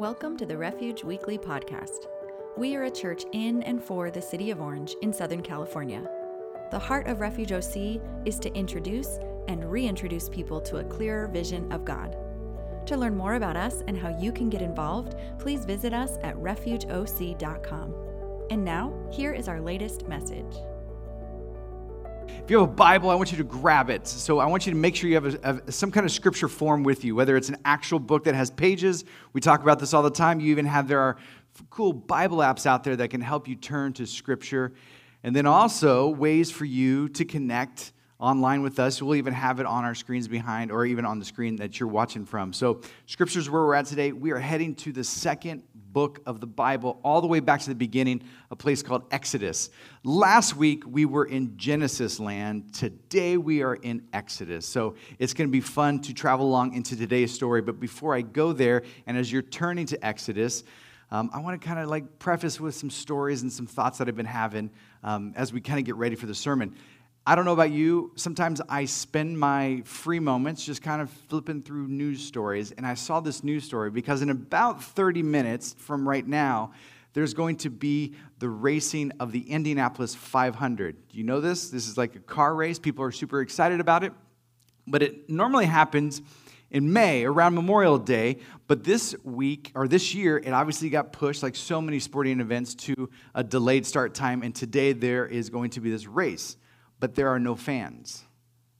Welcome to the Refuge Weekly Podcast. We are a church in and for the city of Orange in Southern California. The heart of Refuge OC is to introduce and reintroduce people to a clearer vision of God. To learn more about us and how you can get involved, please visit us at refugeoc.com. And now, here is our latest message. If you have a Bible, I want you to grab it. So I want you to make sure you have some kind of scripture form with you, whether it's an actual book that has pages. We talk about this all the time. There are cool Bible apps out there that can help you turn to scripture. And then also ways for you to connect online with us. We'll even have it on our screens behind or even on the screen that you're watching from. So scripture's where we're at today. We are heading to the second book of the Bible, all the way back to the beginning, a place called Exodus. Last week, we were in Genesis land. Today, we are in Exodus. So it's going to be fun to travel along into today's story. But before I go there, and as you're turning to Exodus, I want to kind of like preface with some stories and some thoughts that I've been having as we kind of get ready for the sermon. I don't know about you, sometimes I spend my free moments just kind of flipping through news stories, and I saw this news story because in about 30 minutes from right now, there's going to be the racing of the Indianapolis 500. Do you know this? This is like a car race. People are super excited about it, but it normally happens in May, around Memorial Day, but this year, it obviously got pushed, like so many sporting events, to a delayed start time, and today there is going to be this race. But there are no fans.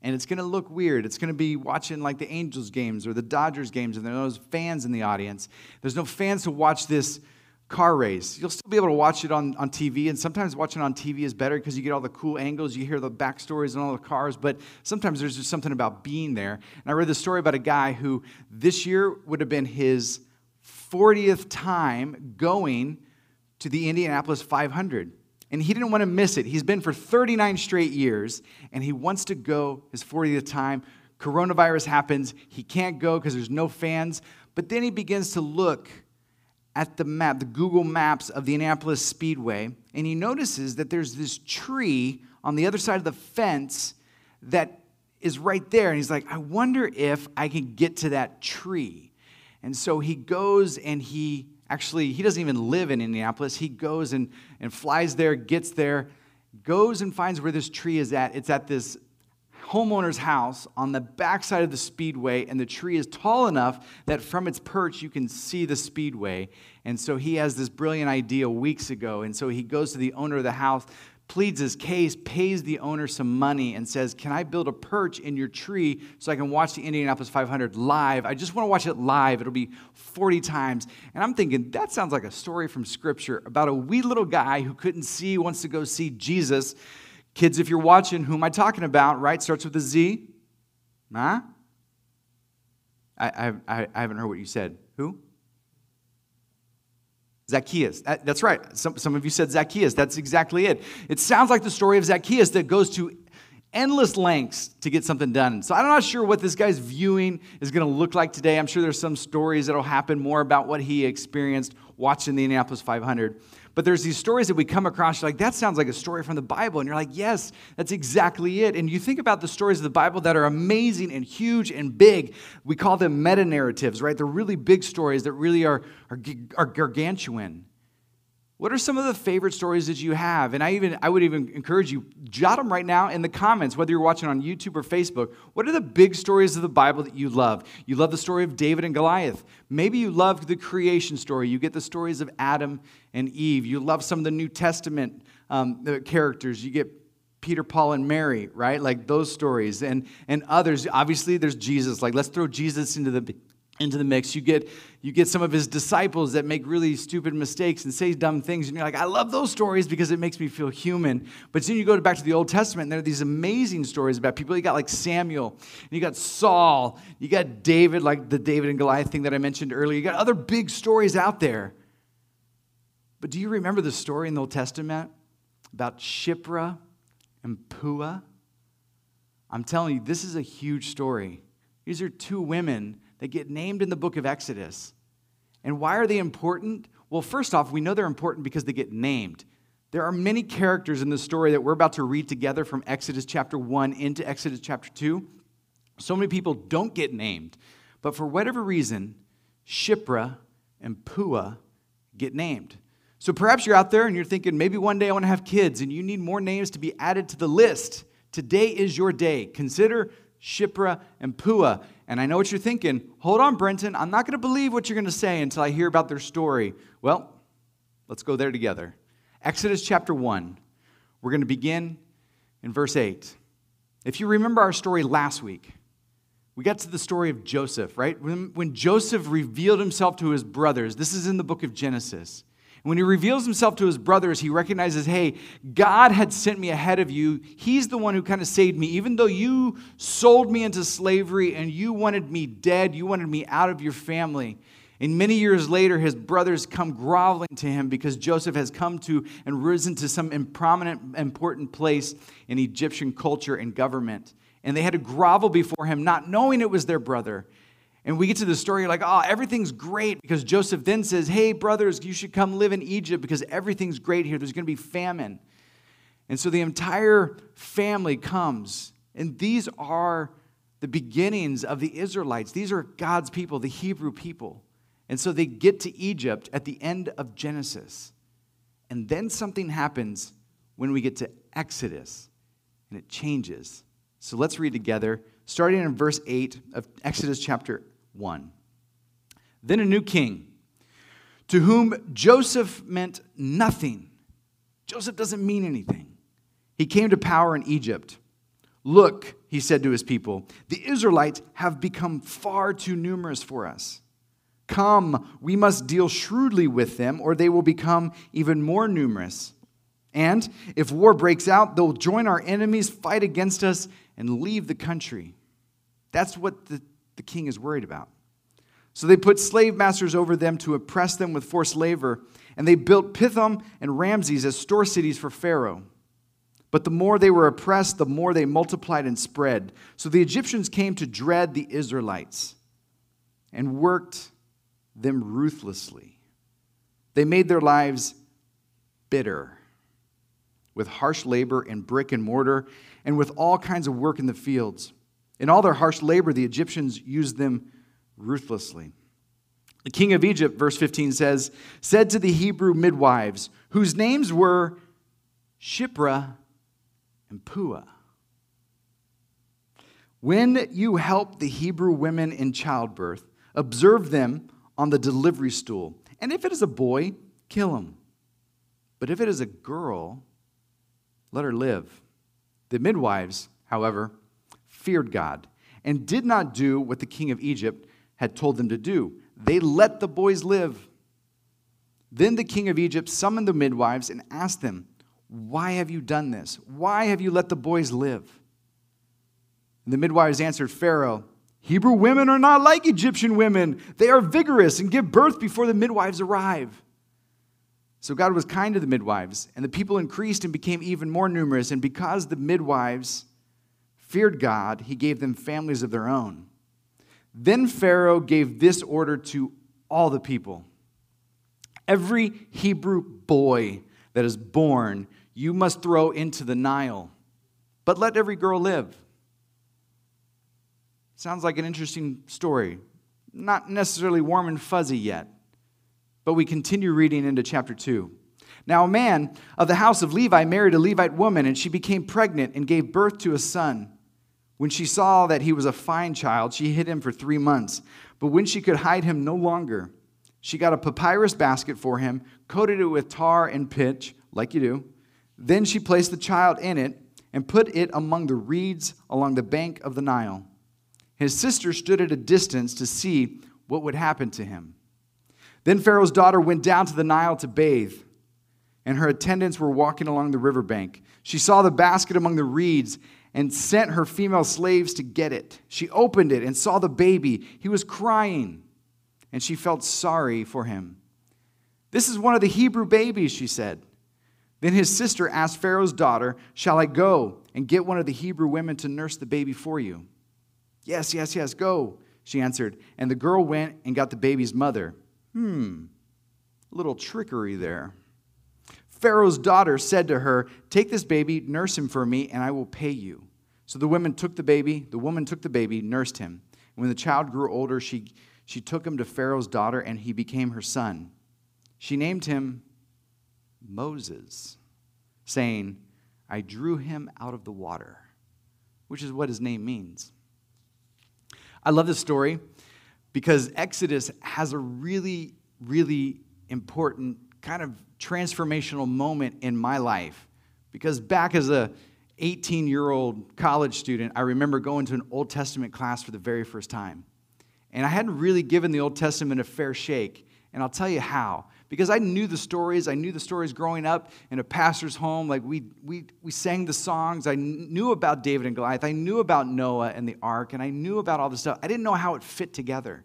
And it's going to look weird. It's going to be watching like the Angels games or the Dodgers games, and there are no fans in the audience. There's no fans to watch this car race. You'll still be able to watch it on TV, and sometimes watching on TV is better because you get all the cool angles, you hear the backstories and all the cars, but sometimes there's just something about being there. And I read the story about a guy who this year would have been his 40th time going to the Indianapolis 500. And he didn't want to miss it. He's been for 39 straight years, and he wants to go his 40th time. Coronavirus happens. He can't go because there's no fans. But then he begins to look at the map, the Google Maps of the Indianapolis Speedway, and he notices that there's this tree on the other side of the fence that is right there. And he's like, I wonder if I can get to that tree. And so he goes and Actually, he doesn't even live in Indianapolis. He goes and flies there, gets there, goes and finds where this tree is at. It's at this homeowner's house on the backside of the speedway, and the tree is tall enough that from its perch you can see the speedway. And so he has this brilliant idea weeks ago, and so he goes to the owner of the house, pleads his case, pays the owner some money, and says, can I build a perch in your tree so I can watch the Indianapolis 500 live? I just want to watch it live. It'll be 40 times. And I'm thinking, that sounds like a story from Scripture about a wee little guy who couldn't see, wants to go see Jesus. Kids, if you're watching, who am I talking about, right? Starts with a Z. Huh? I haven't heard what you said. Who? Zacchaeus. That's right. Some of you said Zacchaeus. That's exactly it. It sounds like the story of Zacchaeus that goes to endless lengths to get something done. So I'm not sure what this guy's viewing is going to look like today. I'm sure there's some stories that will happen more about what he experienced watching the Indianapolis 500. But there's these stories that we come across, you're like, that sounds like a story from the Bible. And you're like, yes, that's exactly it. And you think about the stories of the Bible that are amazing and huge and big. We call them meta-narratives, right? They're really big stories that really are gargantuan. What are some of the favorite stories that you have? And I would even encourage you, jot them right now in the comments, whether you're watching on YouTube or Facebook. What are the big stories of the Bible that you love? You love the story of David and Goliath. Maybe you love the creation story. You get the stories of Adam and Eve. You love some of the New Testament characters. You get Peter, Paul, and Mary, right? Like those stories and others. Obviously, there's Jesus. Like, let's throw Jesus into the mix. You get some of his disciples that make really stupid mistakes and say dumb things, and you're like, I love those stories because it makes me feel human. But then you go back to the Old Testament, and there are these amazing stories about people. You got like Samuel, and you got Saul, you got David, like the David and Goliath thing that I mentioned earlier. You got other big stories out there. But do you remember the story in the Old Testament about Shiphrah and Puah? I'm telling you, this is a huge story. These are two women that get named in the book of Exodus. And why are they important? Well, first off, we know they're important because they get named. There are many characters in the story that we're about to read together from Exodus chapter 1 into Exodus chapter 2. So many people don't get named. But for whatever reason, Shiphrah and Puah get named. So perhaps you're out there and you're thinking, maybe one day I want to have kids, and you need more names to be added to the list. Today is your day. Consider Shiphrah and Puah. And I know what you're thinking. Hold on, Brenton. I'm not going to believe what you're going to say until I hear about their story. Well, let's go there together. Exodus chapter 1. We're going to begin in verse 8. If you remember our story last week, we got to the story of Joseph, right? When Joseph revealed himself to his brothers, this is in the book of Genesis. And when he reveals himself to his brothers, he recognizes, hey, God had sent me ahead of you. He's the one who kind of saved me. Even though you sold me into slavery and you wanted me dead, you wanted me out of your family. And many years later, his brothers come groveling to him because Joseph has come to and risen to some prominent, important place in Egyptian culture and government. And they had to grovel before him, not knowing it was their brother. And we get to the story like, oh, everything's great, because Joseph then says, hey, brothers, you should come live in Egypt because everything's great here. There's going to be famine. And so the entire family comes. And these are the beginnings of the Israelites. These are God's people, the Hebrew people. And so they get to Egypt at the end of Genesis. And then something happens when we get to Exodus, and it changes. So let's read together, starting in verse 8 of Exodus chapter 1. Then a new king, to whom Joseph meant nothing. Joseph doesn't mean anything. He came to power in Egypt. Look, he said to his people, the Israelites have become far too numerous for us. Come, we must deal shrewdly with them, or they will become even more numerous. And if war breaks out, they'll join our enemies, fight against us, and leave the country. That's what the king is worried about. So they put slave masters over them to oppress them with forced labor, and they built Pithom and Ramses as store cities for Pharaoh. But the more they were oppressed, the more they multiplied and spread. So the Egyptians came to dread the Israelites and worked them ruthlessly. They made their lives bitter with harsh labor and brick and mortar, and with all kinds of work in the fields. In all their harsh labor, the Egyptians used them ruthlessly. The king of Egypt, verse 15 says, said to the Hebrew midwives, whose names were Shiphrah and Puah, when you help the Hebrew women in childbirth, observe them on the delivery stool. And if it is a boy, kill him. But if it is a girl, let her live. The midwives, however, feared God and did not do what the king of Egypt had told them to do. They let the boys live. Then the king of Egypt summoned the midwives and asked them, why have you done this? Why have you let the boys live? And the midwives answered Pharaoh, Hebrew women are not like Egyptian women. They are vigorous and give birth before the midwives arrive. So God was kind to the midwives, and the people increased and became even more numerous. And because the midwives feared God, he gave them families of their own. Then Pharaoh gave this order to all the people. Every Hebrew boy that is born, you must throw into the Nile, but let every girl live. Sounds like an interesting story. Not necessarily warm and fuzzy yet. But we continue reading into chapter 2. Now a man of the house of Levi married a Levite woman, and she became pregnant and gave birth to a son. When she saw that he was a fine child, she hid him for 3 months. But when she could hide him no longer, she got a papyrus basket for him, coated it with tar and pitch, like you do. Then she placed the child in it and put it among the reeds along the bank of the Nile. His sister stood at a distance to see what would happen to him. Then Pharaoh's daughter went down to the Nile to bathe, and her attendants were walking along the riverbank. She saw the basket among the reeds and sent her female slaves to get it. She opened it and saw the baby. He was crying, and she felt sorry for him. This is one of the Hebrew babies, she said. Then his sister asked Pharaoh's daughter, shall I go and get one of the Hebrew women to nurse the baby for you? Yes, go, she answered. And the girl went and got the baby's mother. A little trickery there. Pharaoh's daughter said to her, take this baby, nurse him for me, and I will pay you. So the woman took the baby, nursed him. And when the child grew older, she She took him to Pharaoh's daughter, and he became her son. She named him Moses, saying, I drew him out of the water, which is what his name means. I love this story because Exodus has a really, really important kind of transformational moment in my life. Because back as a 18-year-old college student, I remember going to an Old Testament class for the very first time. And I hadn't really given the Old Testament a fair shake. And I'll tell you how. Because I knew the stories. I knew the stories growing up in a pastor's home. Like we sang the songs. I knew about David and Goliath. I knew about Noah and the ark. And I knew about all this stuff. I didn't know how it fit together.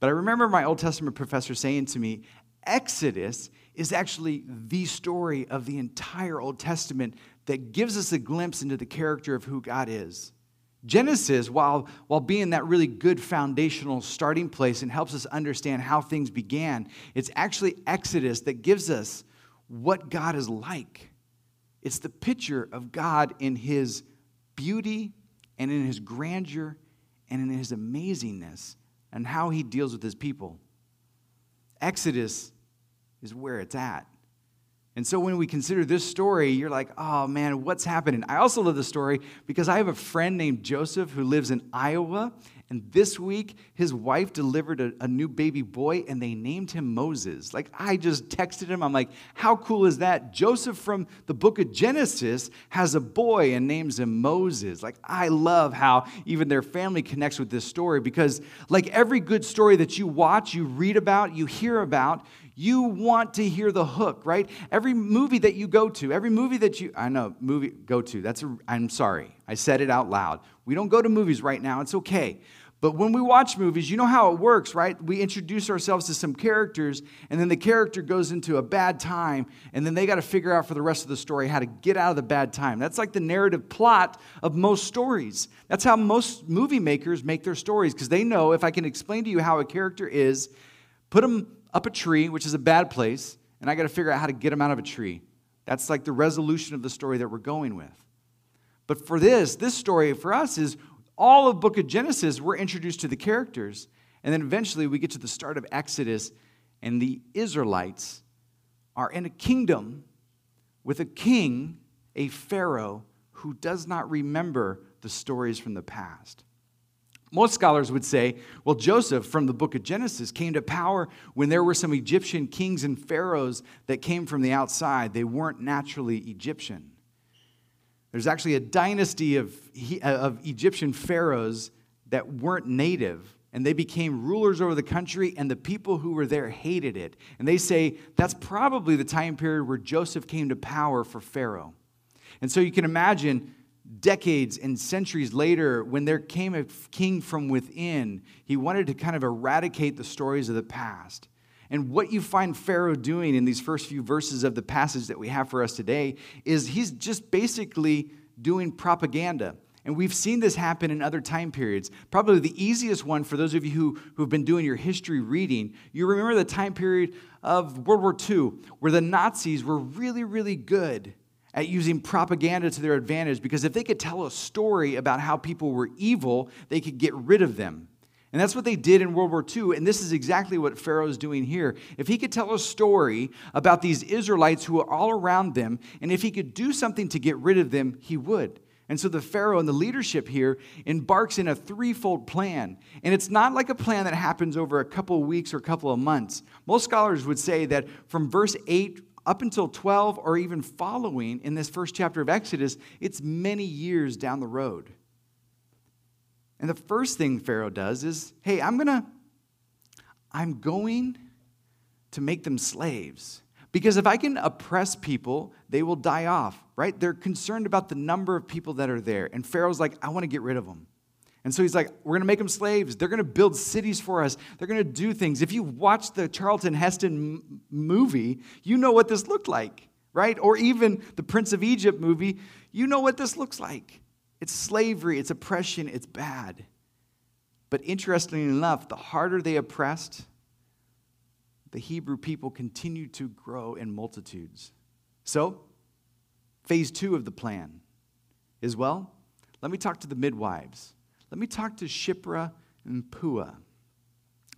But I remember my Old Testament professor saying to me, Exodus is actually the story of the entire Old Testament that gives us a glimpse into the character of who God is. Genesis, while being that really good foundational starting place and helps us understand how things began, it's actually Exodus that gives us what God is like. It's the picture of God in his beauty and in his grandeur and in his amazingness and how he deals with his people. Exodus is where it's at. And so when we consider this story, you're like, oh, man, what's happening? I also love this story because I have a friend named Joseph who lives in Iowa. And this week, his wife delivered a new baby boy, and they named him Moses. Like, I just texted him. I'm like, how cool is that? Joseph from the book of Genesis has a boy and names him Moses. Like, I love how even their family connects with this story because, like every good story that you watch, you read about, you hear about, you want to hear the hook, right? Every movie that you go to, every movie that you, I know, movie go to, I'm sorry, I said it out loud. We don't go to movies right now, it's okay. But when we watch movies, you know how it works, right? We introduce ourselves to some characters, and then the character goes into a bad time, and then they got to figure out for the rest of the story how to get out of the bad time. That's like the narrative plot of most stories. That's how most movie makers make their stories, because they know if I can explain to you how a character is, put them up a tree, which is a bad place, and I got to figure out how to get them out of a tree. That's like the resolution of the story that we're going with. But for this story for us is, all of book of Genesis, we're introduced to the characters, and then eventually we get to the start of Exodus, and the Israelites are in a kingdom with a king, a Pharaoh, who does not remember the stories from the past. Most scholars would say, well, Joseph from the book of Genesis came to power when there were some Egyptian kings and pharaohs that came from the outside. They weren't naturally Egyptian. There's actually a dynasty of Egyptian pharaohs that weren't native, and they became rulers over the country, and the people who were there hated it. And they say that's probably the time period where Joseph came to power for Pharaoh. And so you can imagine decades and centuries later, when there came a king from within, he wanted to kind of eradicate the stories of the past. And what you find Pharaoh doing in these first few verses of the passage that we have for us today is he's just basically doing propaganda. And we've seen this happen in other time periods. Probably the easiest one for those of you who've been doing your history reading, you remember the time period of World War II where the Nazis were really, really good at using propaganda to their advantage because if they could tell a story about how people were evil, they could get rid of them. And that's what they did in World War II, and this is exactly what Pharaoh's doing here. If he could tell a story about these Israelites who are all around them, and if he could do something to get rid of them, he would. And so the Pharaoh and the leadership here embarks in a threefold plan. And it's not like a plan that happens over a couple of weeks or a couple of months. Most scholars would say that from verse 8 up until 12 or even following in this first chapter of Exodus, it's many years down the road. And the first thing Pharaoh does is, hey, I'm going to make them slaves. Because if I can oppress people, they will die off, right? They're concerned about the number of people that are there. And Pharaoh's like, I want to get rid of them. And so he's like, we're going to make them slaves. They're going to build cities for us. They're going to do things. If you watch the Charlton Heston movie, you know what this looked like, right? Or even the Prince of Egypt movie, you know what this looks like. It's slavery, it's oppression, it's bad. But interestingly enough, the harder they oppressed, the Hebrew people continued to grow in multitudes. So, phase two of the plan is, well, let me talk to the midwives. Let me talk to Shiphrah and Puah.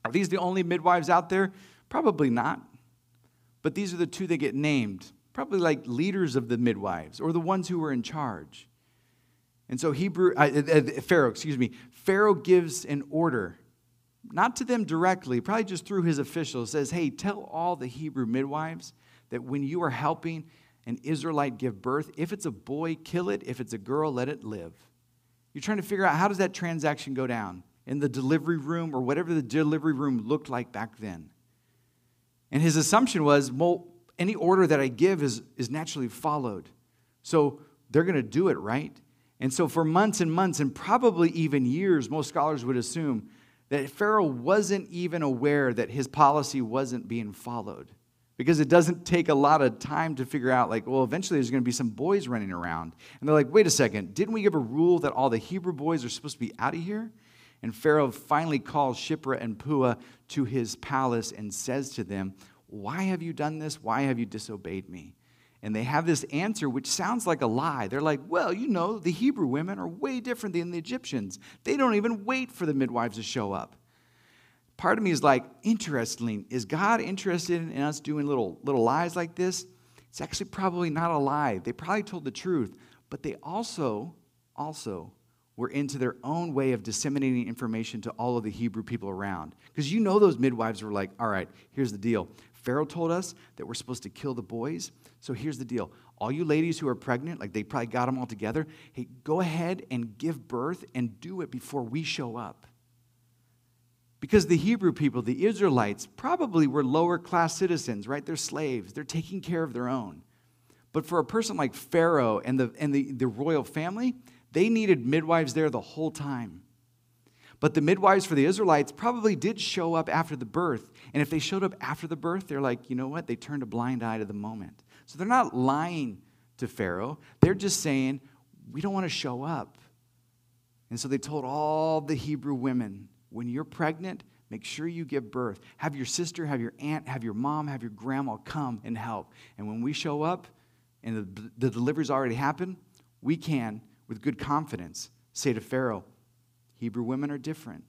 Are these the only midwives out there? Probably not. But these are the two that get named, probably like leaders of the midwives or the ones who were in charge. And so Pharaoh gives an order, not to them directly, probably just through his officials, says, hey, tell all the Hebrew midwives that when you are helping an Israelite give birth, if it's a boy, kill it. If it's a girl, let it live. You're trying to figure out how does that transaction go down in the delivery room or whatever the delivery room looked like back then. And his assumption was, well, any order that I give is naturally followed. So they're going to do it, right? And so for months and months and probably even years, most scholars would assume that Pharaoh wasn't even aware that his policy wasn't being followed, because it doesn't take a lot of time to figure out, like, well, eventually there's going to be some boys running around. And they're like, wait a second, didn't we give a rule that all the Hebrew boys are supposed to be out of here? And Pharaoh finally calls Shiphrah and Puah to his palace and says to them, why have you done this? Why have you disobeyed me? And they have this answer, which sounds like a lie. They're like, well, you know, the Hebrew women are way different than the Egyptians. They don't even wait for the midwives to show up. Part of me is like, interesting. Is God interested in us doing little lies like this? It's actually probably not a lie. They probably told the truth, but they also were into their own way of disseminating information to all of the Hebrew people around. Because you know those midwives were like, all right, here's the deal. Pharaoh told us that we're supposed to kill the boys, so here's the deal. All you ladies who are pregnant, like they probably got them all together, hey, go ahead and give birth and do it before we show up. Because the Hebrew people, the Israelites, probably were lower class citizens, right? They're slaves. They're taking care of their own. But for a person like Pharaoh and the royal family, they needed midwives there the whole time. But the midwives for the Israelites probably did show up after the birth. And if they showed up after the birth, they're like, you know what? They turned a blind eye to the moment. So they're not lying to Pharaoh. They're just saying, we don't want to show up. And so they told all the Hebrew women, when you're pregnant, make sure you give birth. Have your sister, have your aunt, have your mom, have your grandma come and help. And when we show up and the delivery's already happened, we can, with good confidence, say to Pharaoh, Hebrew women are different.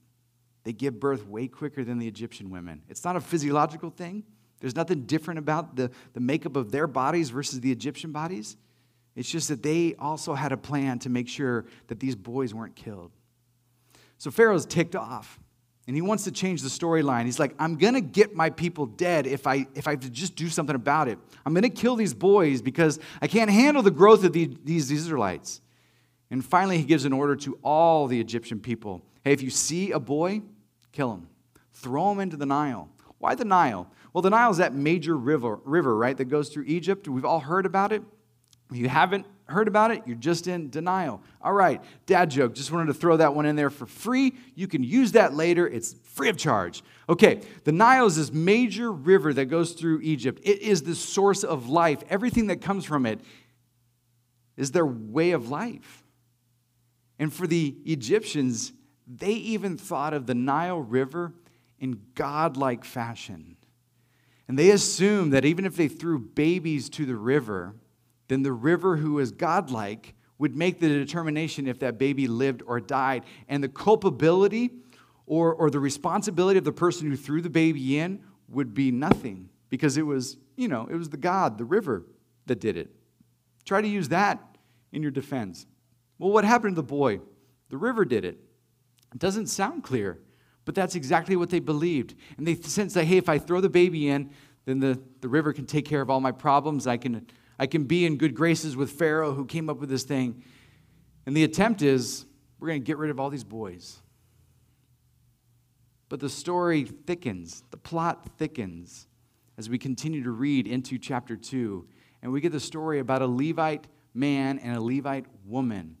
They give birth way quicker than the Egyptian women. It's not a physiological thing. There's nothing different about the makeup of their bodies versus the Egyptian bodies. It's just that they also had a plan to make sure that these boys weren't killed. So Pharaoh's ticked off, and he wants to change the storyline. He's like, I'm going to get my people dead if I just do something about it. I'm going to kill these boys because I can't handle the growth of these Israelites. And finally, he gives an order to all the Egyptian people. Hey, if you see a boy, kill him. Throw him into the Nile. Why the Nile? Well, the Nile is that major river, right, that goes through Egypt. We've all heard about it. If you haven't heard about it, you're just in denial. All right, dad joke. Just wanted to throw that one in there for free. You can use that later. It's free of charge. Okay, the Nile is this major river that goes through Egypt. It is the source of life. Everything that comes from it is their way of life. And for the Egyptians, they even thought of the Nile River in godlike fashion. And they assumed that even if they threw babies to the river, then the river, who is godlike, would make the determination if that baby lived or died. And the culpability or the responsibility of the person who threw the baby in would be nothing, because it was, you know, it was the god, the river, that did it. Try to use that in your defense. Well, what happened to the boy? The river did it. It doesn't sound clear, but that's exactly what they believed. And they sensed that, hey, if I throw the baby in, then the river can take care of all my problems. I can be in good graces with Pharaoh, who came up with this thing. And the attempt is, we're going to get rid of all these boys. But the story thickens. The plot thickens as we continue to read into chapter 2. And we get the story about a Levite man and a Levite woman.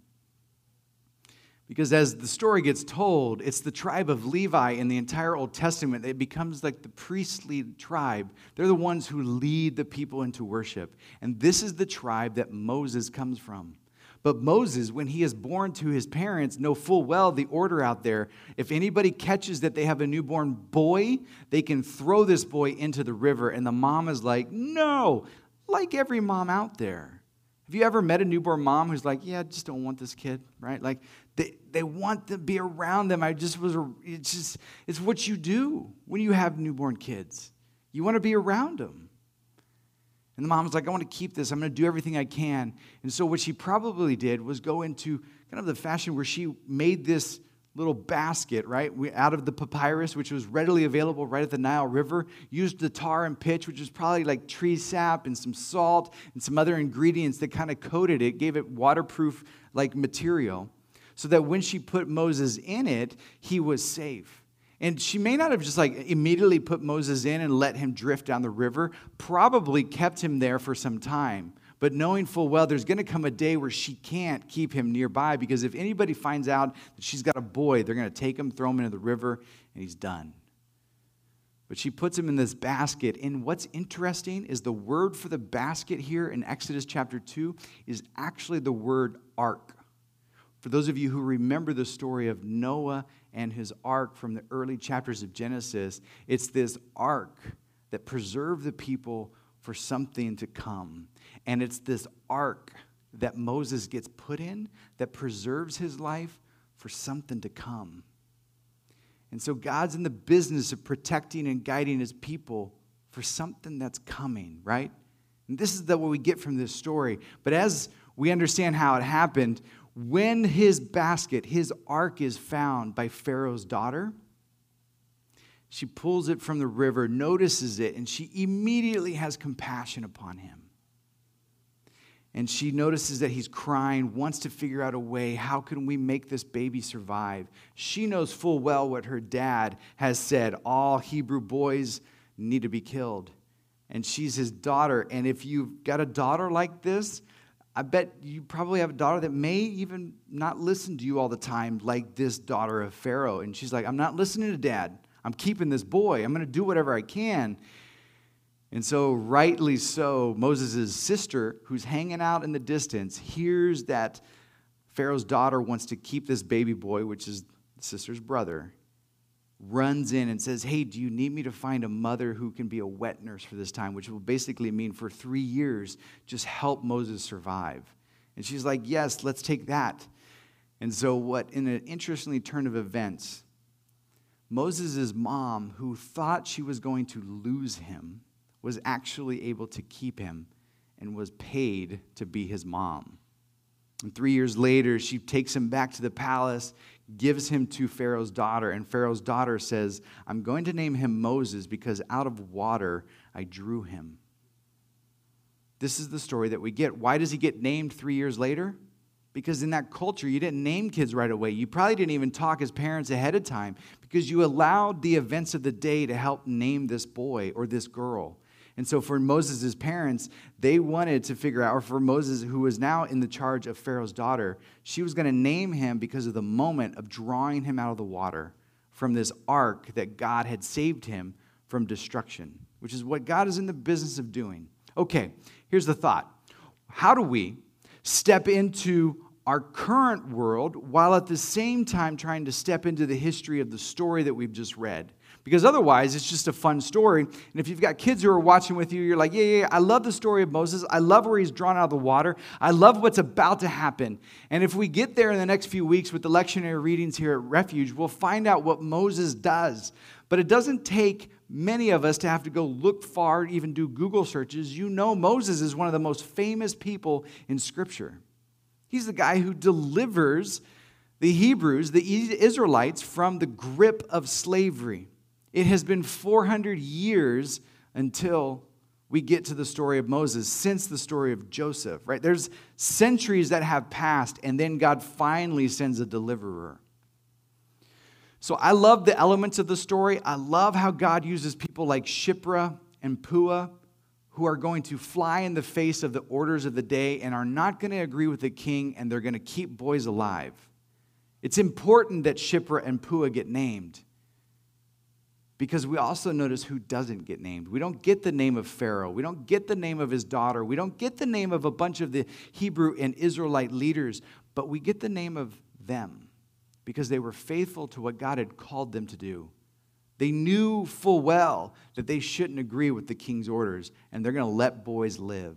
Because as the story gets told, it's the tribe of Levi in the entire Old Testament. It becomes like the priestly tribe. They're the ones who lead the people into worship. And this is the tribe that Moses comes from. But Moses, when he is born to his parents, know full well the order out there. If anybody catches that they have a newborn boy, they can throw this boy into the river. And the mom is like, no, like every mom out there. Have you ever met a newborn mom who's like, yeah, I just don't want this kid, right? Like, They want to be around them. It's what you do when you have newborn kids. You want to be around them. And the mom was like, I want to keep this. I'm going to do everything I can. And so what she probably did was go into kind of the fashion where she made this little basket, right, out of the papyrus, which was readily available right at the Nile River, used the tar and pitch, which was probably like tree sap and some salt and some other ingredients that kind of coated it, gave it waterproof like material, so that when she put Moses in it, he was safe. And she may not have just like immediately put Moses in and let him drift down the river, probably kept him there for some time. But knowing full well there's going to come a day where she can't keep him nearby, because if anybody finds out that she's got a boy, they're going to take him, throw him into the river, and he's done. But she puts him in this basket. And what's interesting is the word for the basket here in Exodus chapter 2 is actually the word ark. For those of you who remember the story of Noah and his ark from the early chapters of Genesis, it's this ark that preserved the people for something to come. And it's this ark that Moses gets put in that preserves his life for something to come. And so God's in the business of protecting and guiding his people for something that's coming, right? And this is what we get from this story. But as we understand how it happened, when his basket, his ark, is found by Pharaoh's daughter, she pulls it from the river, notices it, and she immediately has compassion upon him. And she notices that he's crying, wants to figure out a way. How can we make this baby survive? She knows full well what her dad has said. All Hebrew boys need to be killed. And she's his daughter. And if you've got a daughter like this, I bet you probably have a daughter that may even not listen to you all the time, like this daughter of Pharaoh. And she's like, I'm not listening to dad. I'm keeping this boy. I'm going to do whatever I can. And so, rightly so, Moses' sister, who's hanging out in the distance, hears that Pharaoh's daughter wants to keep this baby boy, which is the sister's brother, runs in and says, hey, do you need me to find a mother who can be a wet nurse for this time, which will basically mean for 3 years, just help Moses survive. And she's like, yes, let's take that. And so what, in an interesting turn of events, Moses' mom, who thought she was going to lose him, was actually able to keep him and was paid to be his mom. And 3 years later, she takes him back to the palace, gives him to Pharaoh's daughter, and Pharaoh's daughter says, I'm going to name him Moses because out of water I drew him. This is the story that we get. Why does he get named 3 years later? Because in that culture, you didn't name kids right away. You probably didn't even talk as parents ahead of time, because you allowed the events of the day to help name this boy or this girl. And so for Moses' parents, they wanted to figure out, or for Moses, who was now in the charge of Pharaoh's daughter, she was going to name him because of the moment of drawing him out of the water from this ark that God had saved him from destruction, which is what God is in the business of doing. Okay, here's the thought. How do we step into our current world while at the same time trying to step into the history of the story that we've just read? Because otherwise, it's just a fun story. And if you've got kids who are watching with you, you're like, yeah, I love the story of Moses. I love where he's drawn out of the water. I love what's about to happen. And if we get there in the next few weeks with the lectionary readings here at Refuge, we'll find out what Moses does. But it doesn't take many of us to have to go look far, even do Google searches. You know, Moses is one of the most famous people in Scripture. He's the guy who delivers the Hebrews, the Israelites, from the grip of slavery. It has been 400 years until we get to the story of Moses, since the story of Joseph, right? There's centuries that have passed, and then God finally sends a deliverer. So I love the elements of the story. I love how God uses people like Shiphrah and Puah, who are going to fly in the face of the orders of the day and are not going to agree with the king, and they're going to keep boys alive. It's important that Shiphrah and Puah get named, because we also notice who doesn't get named. We don't get the name of Pharaoh. We don't get the name of his daughter. We don't get the name of a bunch of the Hebrew and Israelite leaders, but we get the name of them because they were faithful to what God had called them to do. They knew full well that they shouldn't agree with the king's orders, and they're going to let boys live.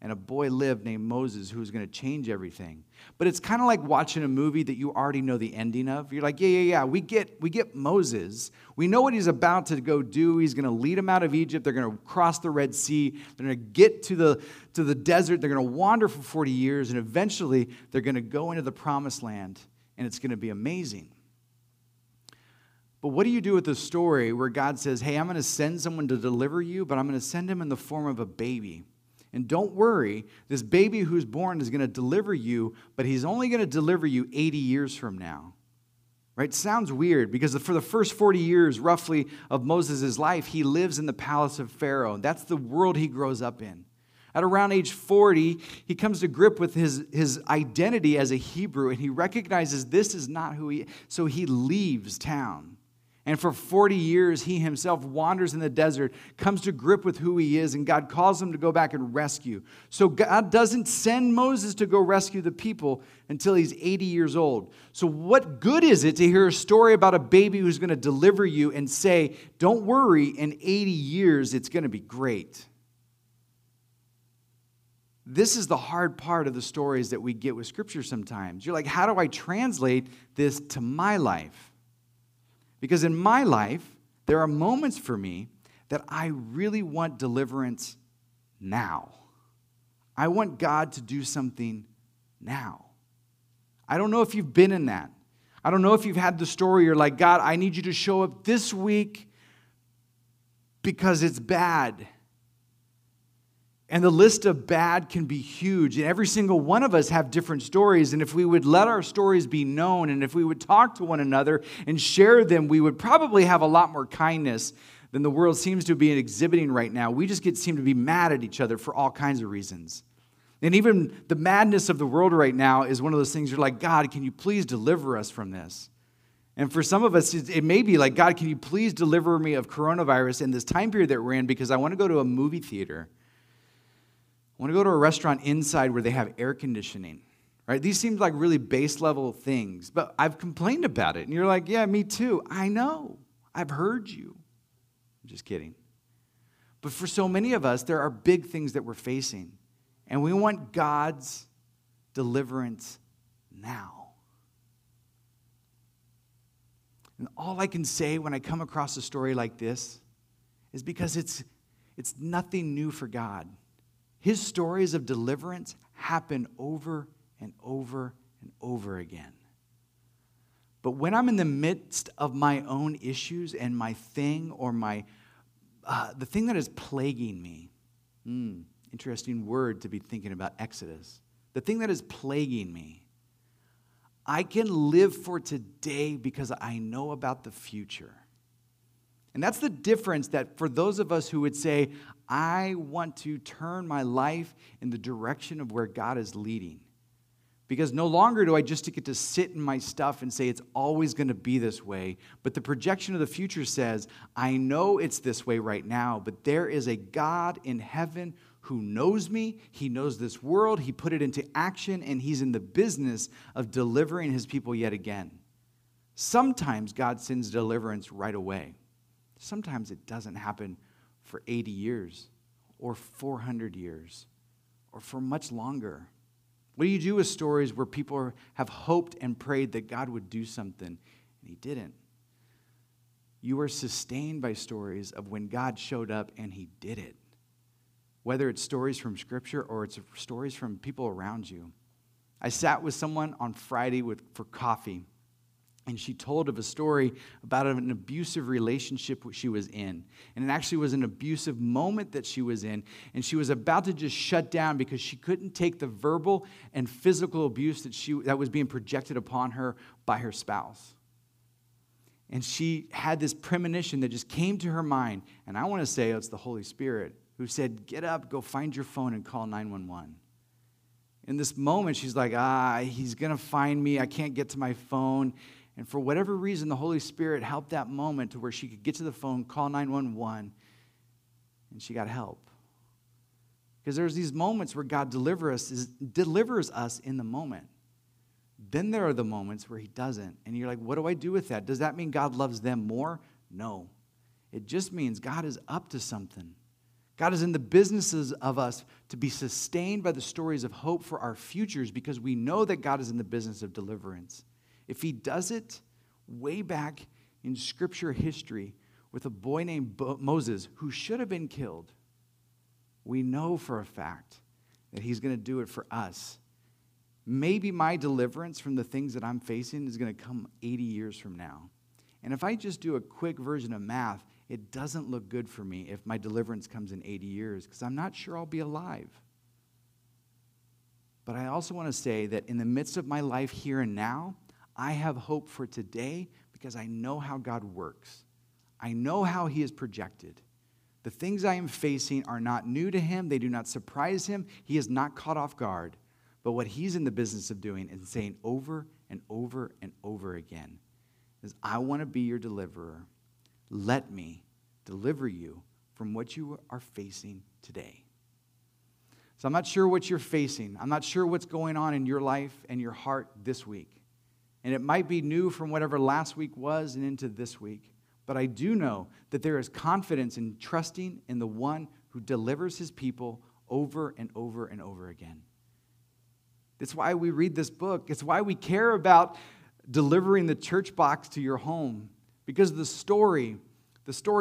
And a boy lived named Moses who was going to change everything. But it's kind of like watching a movie that you already know the ending of. You're like, yeah, we get Moses. We know what he's about to go do. He's going to lead them out of Egypt. They're going to cross the Red Sea. They're going to get to the desert. They're going to wander for 40 years. And eventually, they're going to go into the promised land. And it's going to be amazing. But what do you do with the story where God says, hey, I'm going to send someone to deliver you, but I'm going to send him in the form of a baby? And don't worry, this baby who's born is going to deliver you, but he's only going to deliver you 80 years from now. Right? Sounds weird, because for the first 40 years, roughly, of Moses' life, he lives in the palace of Pharaoh. That's the world he grows up in. At around age 40, he comes to grip with his identity as a Hebrew, and he recognizes this is not who he is. So he leaves town. And for 40 years, he himself wanders in the desert, comes to grip with who he is, and God calls him to go back and rescue. So God doesn't send Moses to go rescue the people until he's 80 years old. So what good is it to hear a story about a baby who's going to deliver you and say, don't worry, in 80 years, it's going to be great? This is the hard part of the stories that we get with Scripture sometimes. You're like, how do I translate this to my life? Because in my life, there are moments for me that I really want deliverance now. I want God to do something now. I don't know if you've been in that. I don't know if you've had the story you're like, God, I need you to show up this week because it's bad. And the list of bad can be huge. And every single one of us have different stories. And if we would let our stories be known, and if we would talk to one another and share them, we would probably have a lot more kindness than the world seems to be exhibiting right now. We just seem to be mad at each other for all kinds of reasons. And even the madness of the world right now is one of those things you're like, God, can you please deliver us from this? And for some of us, it may be like, God, can you please deliver me of coronavirus in this time period that we're in, because I want to go to a movie theater. I want to go to a restaurant inside where they have air conditioning, right? These seem like really base level things, but I've complained about it. And you're like, yeah, me too. I know. I've heard you. I'm just kidding. But for so many of us, there are big things that we're facing, and we want God's deliverance now. And all I can say when I come across a story like this is because it's nothing new for God. His stories of deliverance happen over and over and over again. But when I'm in the midst of my own issues and my thing or the thing that is plaguing me, interesting word to be thinking about Exodus, the thing that is plaguing me, I can live for today because I know about the future. And that's the difference that for those of us who would say, I want to turn my life in the direction of where God is leading. Because no longer do I just get to sit in my stuff and say it's always going to be this way. But the projection of the future says, I know it's this way right now, but there is a God in heaven who knows me. He knows this world. He put it into action, and he's in the business of delivering his people yet again. Sometimes God sends deliverance right away. Sometimes it doesn't happen for 80 years or 400 years or for much longer. What do you do with stories where people have hoped and prayed that God would do something and he didn't? You are sustained by stories of when God showed up and he did it, whether it's stories from Scripture or it's stories from people around you. I sat with someone on Friday for coffee. And she told of a story about an abusive relationship she was in. And it actually was an abusive moment that she was in. And she was about to just shut down because she couldn't take the verbal and physical abuse that was being projected upon her by her spouse. And she had this premonition that just came to her mind. And I want to say it's the Holy Spirit who said, get up, go find your phone and call 911. In this moment, she's like, he's going to find me. I can't get to my phone. And for whatever reason, the Holy Spirit helped that moment to where she could get to the phone, call 911, and she got help. Because there's these moments where God delivers us in the moment. Then there are the moments where he doesn't. And you're like, what do I do with that? Does that mean God loves them more? No. It just means God is up to something. God is in the businesses of us to be sustained by the stories of hope for our futures, because we know that God is in the business of deliverance. If he does it way back in scripture history with a boy named Moses who should have been killed, we know for a fact that he's going to do it for us. Maybe my deliverance from the things that I'm facing is going to come 80 years from now. And if I just do a quick version of math, it doesn't look good for me if my deliverance comes in 80 years, because I'm not sure I'll be alive. But I also want to say that in the midst of my life here and now, I have hope for today because I know how God works. I know how he is projected. The things I am facing are not new to him. They do not surprise him. He is not caught off guard. But what he's in the business of doing and saying over and over and over again is, I want to be your deliverer. Let me deliver you from what you are facing today. So I'm not sure what you're facing. I'm not sure what's going on in your life and your heart this week. And it might be new from whatever last week was and into this week. But I do know that there is confidence in trusting in the one who delivers his people over and over and over again. That's why we read this book. It's why we care about delivering the church box to your home. Because the story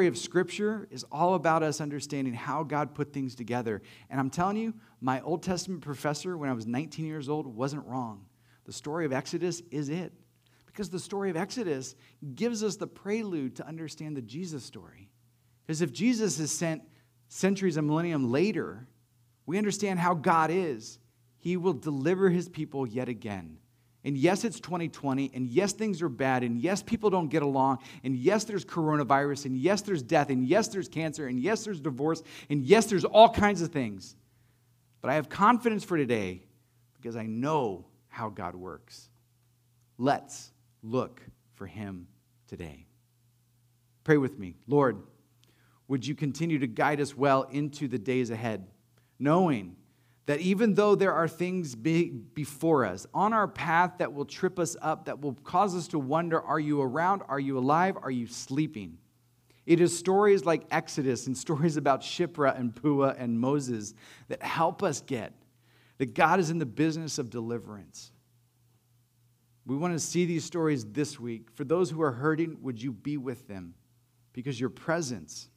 of Scripture is all about us understanding how God put things together. And I'm telling you, my Old Testament professor when I was 19 years old wasn't wrong. The story of Exodus is it. Because the story of Exodus gives us the prelude to understand the Jesus story. Because if Jesus is sent centuries and millennium later, we understand how God is. He will deliver his people yet again. And yes, it's 2020, and yes, things are bad, and yes, people don't get along, and yes, there's coronavirus, and yes, there's death, and yes, there's cancer, and yes, there's divorce, and yes, there's all kinds of things. But I have confidence for today because I know how God works. Let's look for him today. Pray with me. Lord, would you continue to guide us well into the days ahead, knowing that even though there are things before us, on our path that will trip us up, that will cause us to wonder, are you around? Are you alive? Are you sleeping? It is stories like Exodus and stories about Shiphrah and Puah and Moses that help us get that God is in the business of deliverance. We want to see these stories this week. For those who are hurting, would you be with them? Because your presence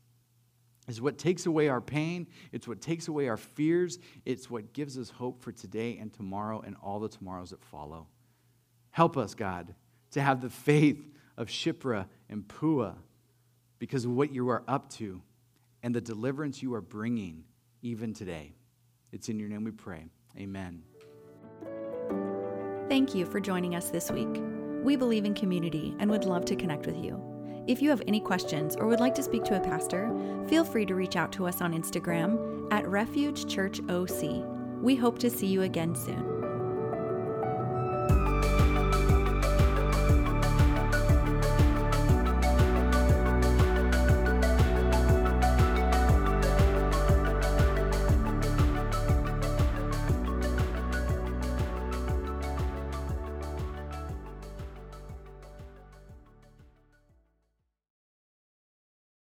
is what takes away our pain. It's what takes away our fears. It's what gives us hope for today and tomorrow and all the tomorrows that follow. Help us, God, to have the faith of Shiphrah and Puah because of what you are up to and the deliverance you are bringing even today. It's in your name we pray. Amen. Thank you for joining us this week. We believe in community and would love to connect with you. If you have any questions or would like to speak to a pastor, feel free to reach out to us on Instagram at Refuge Church OC. We hope to see you again soon.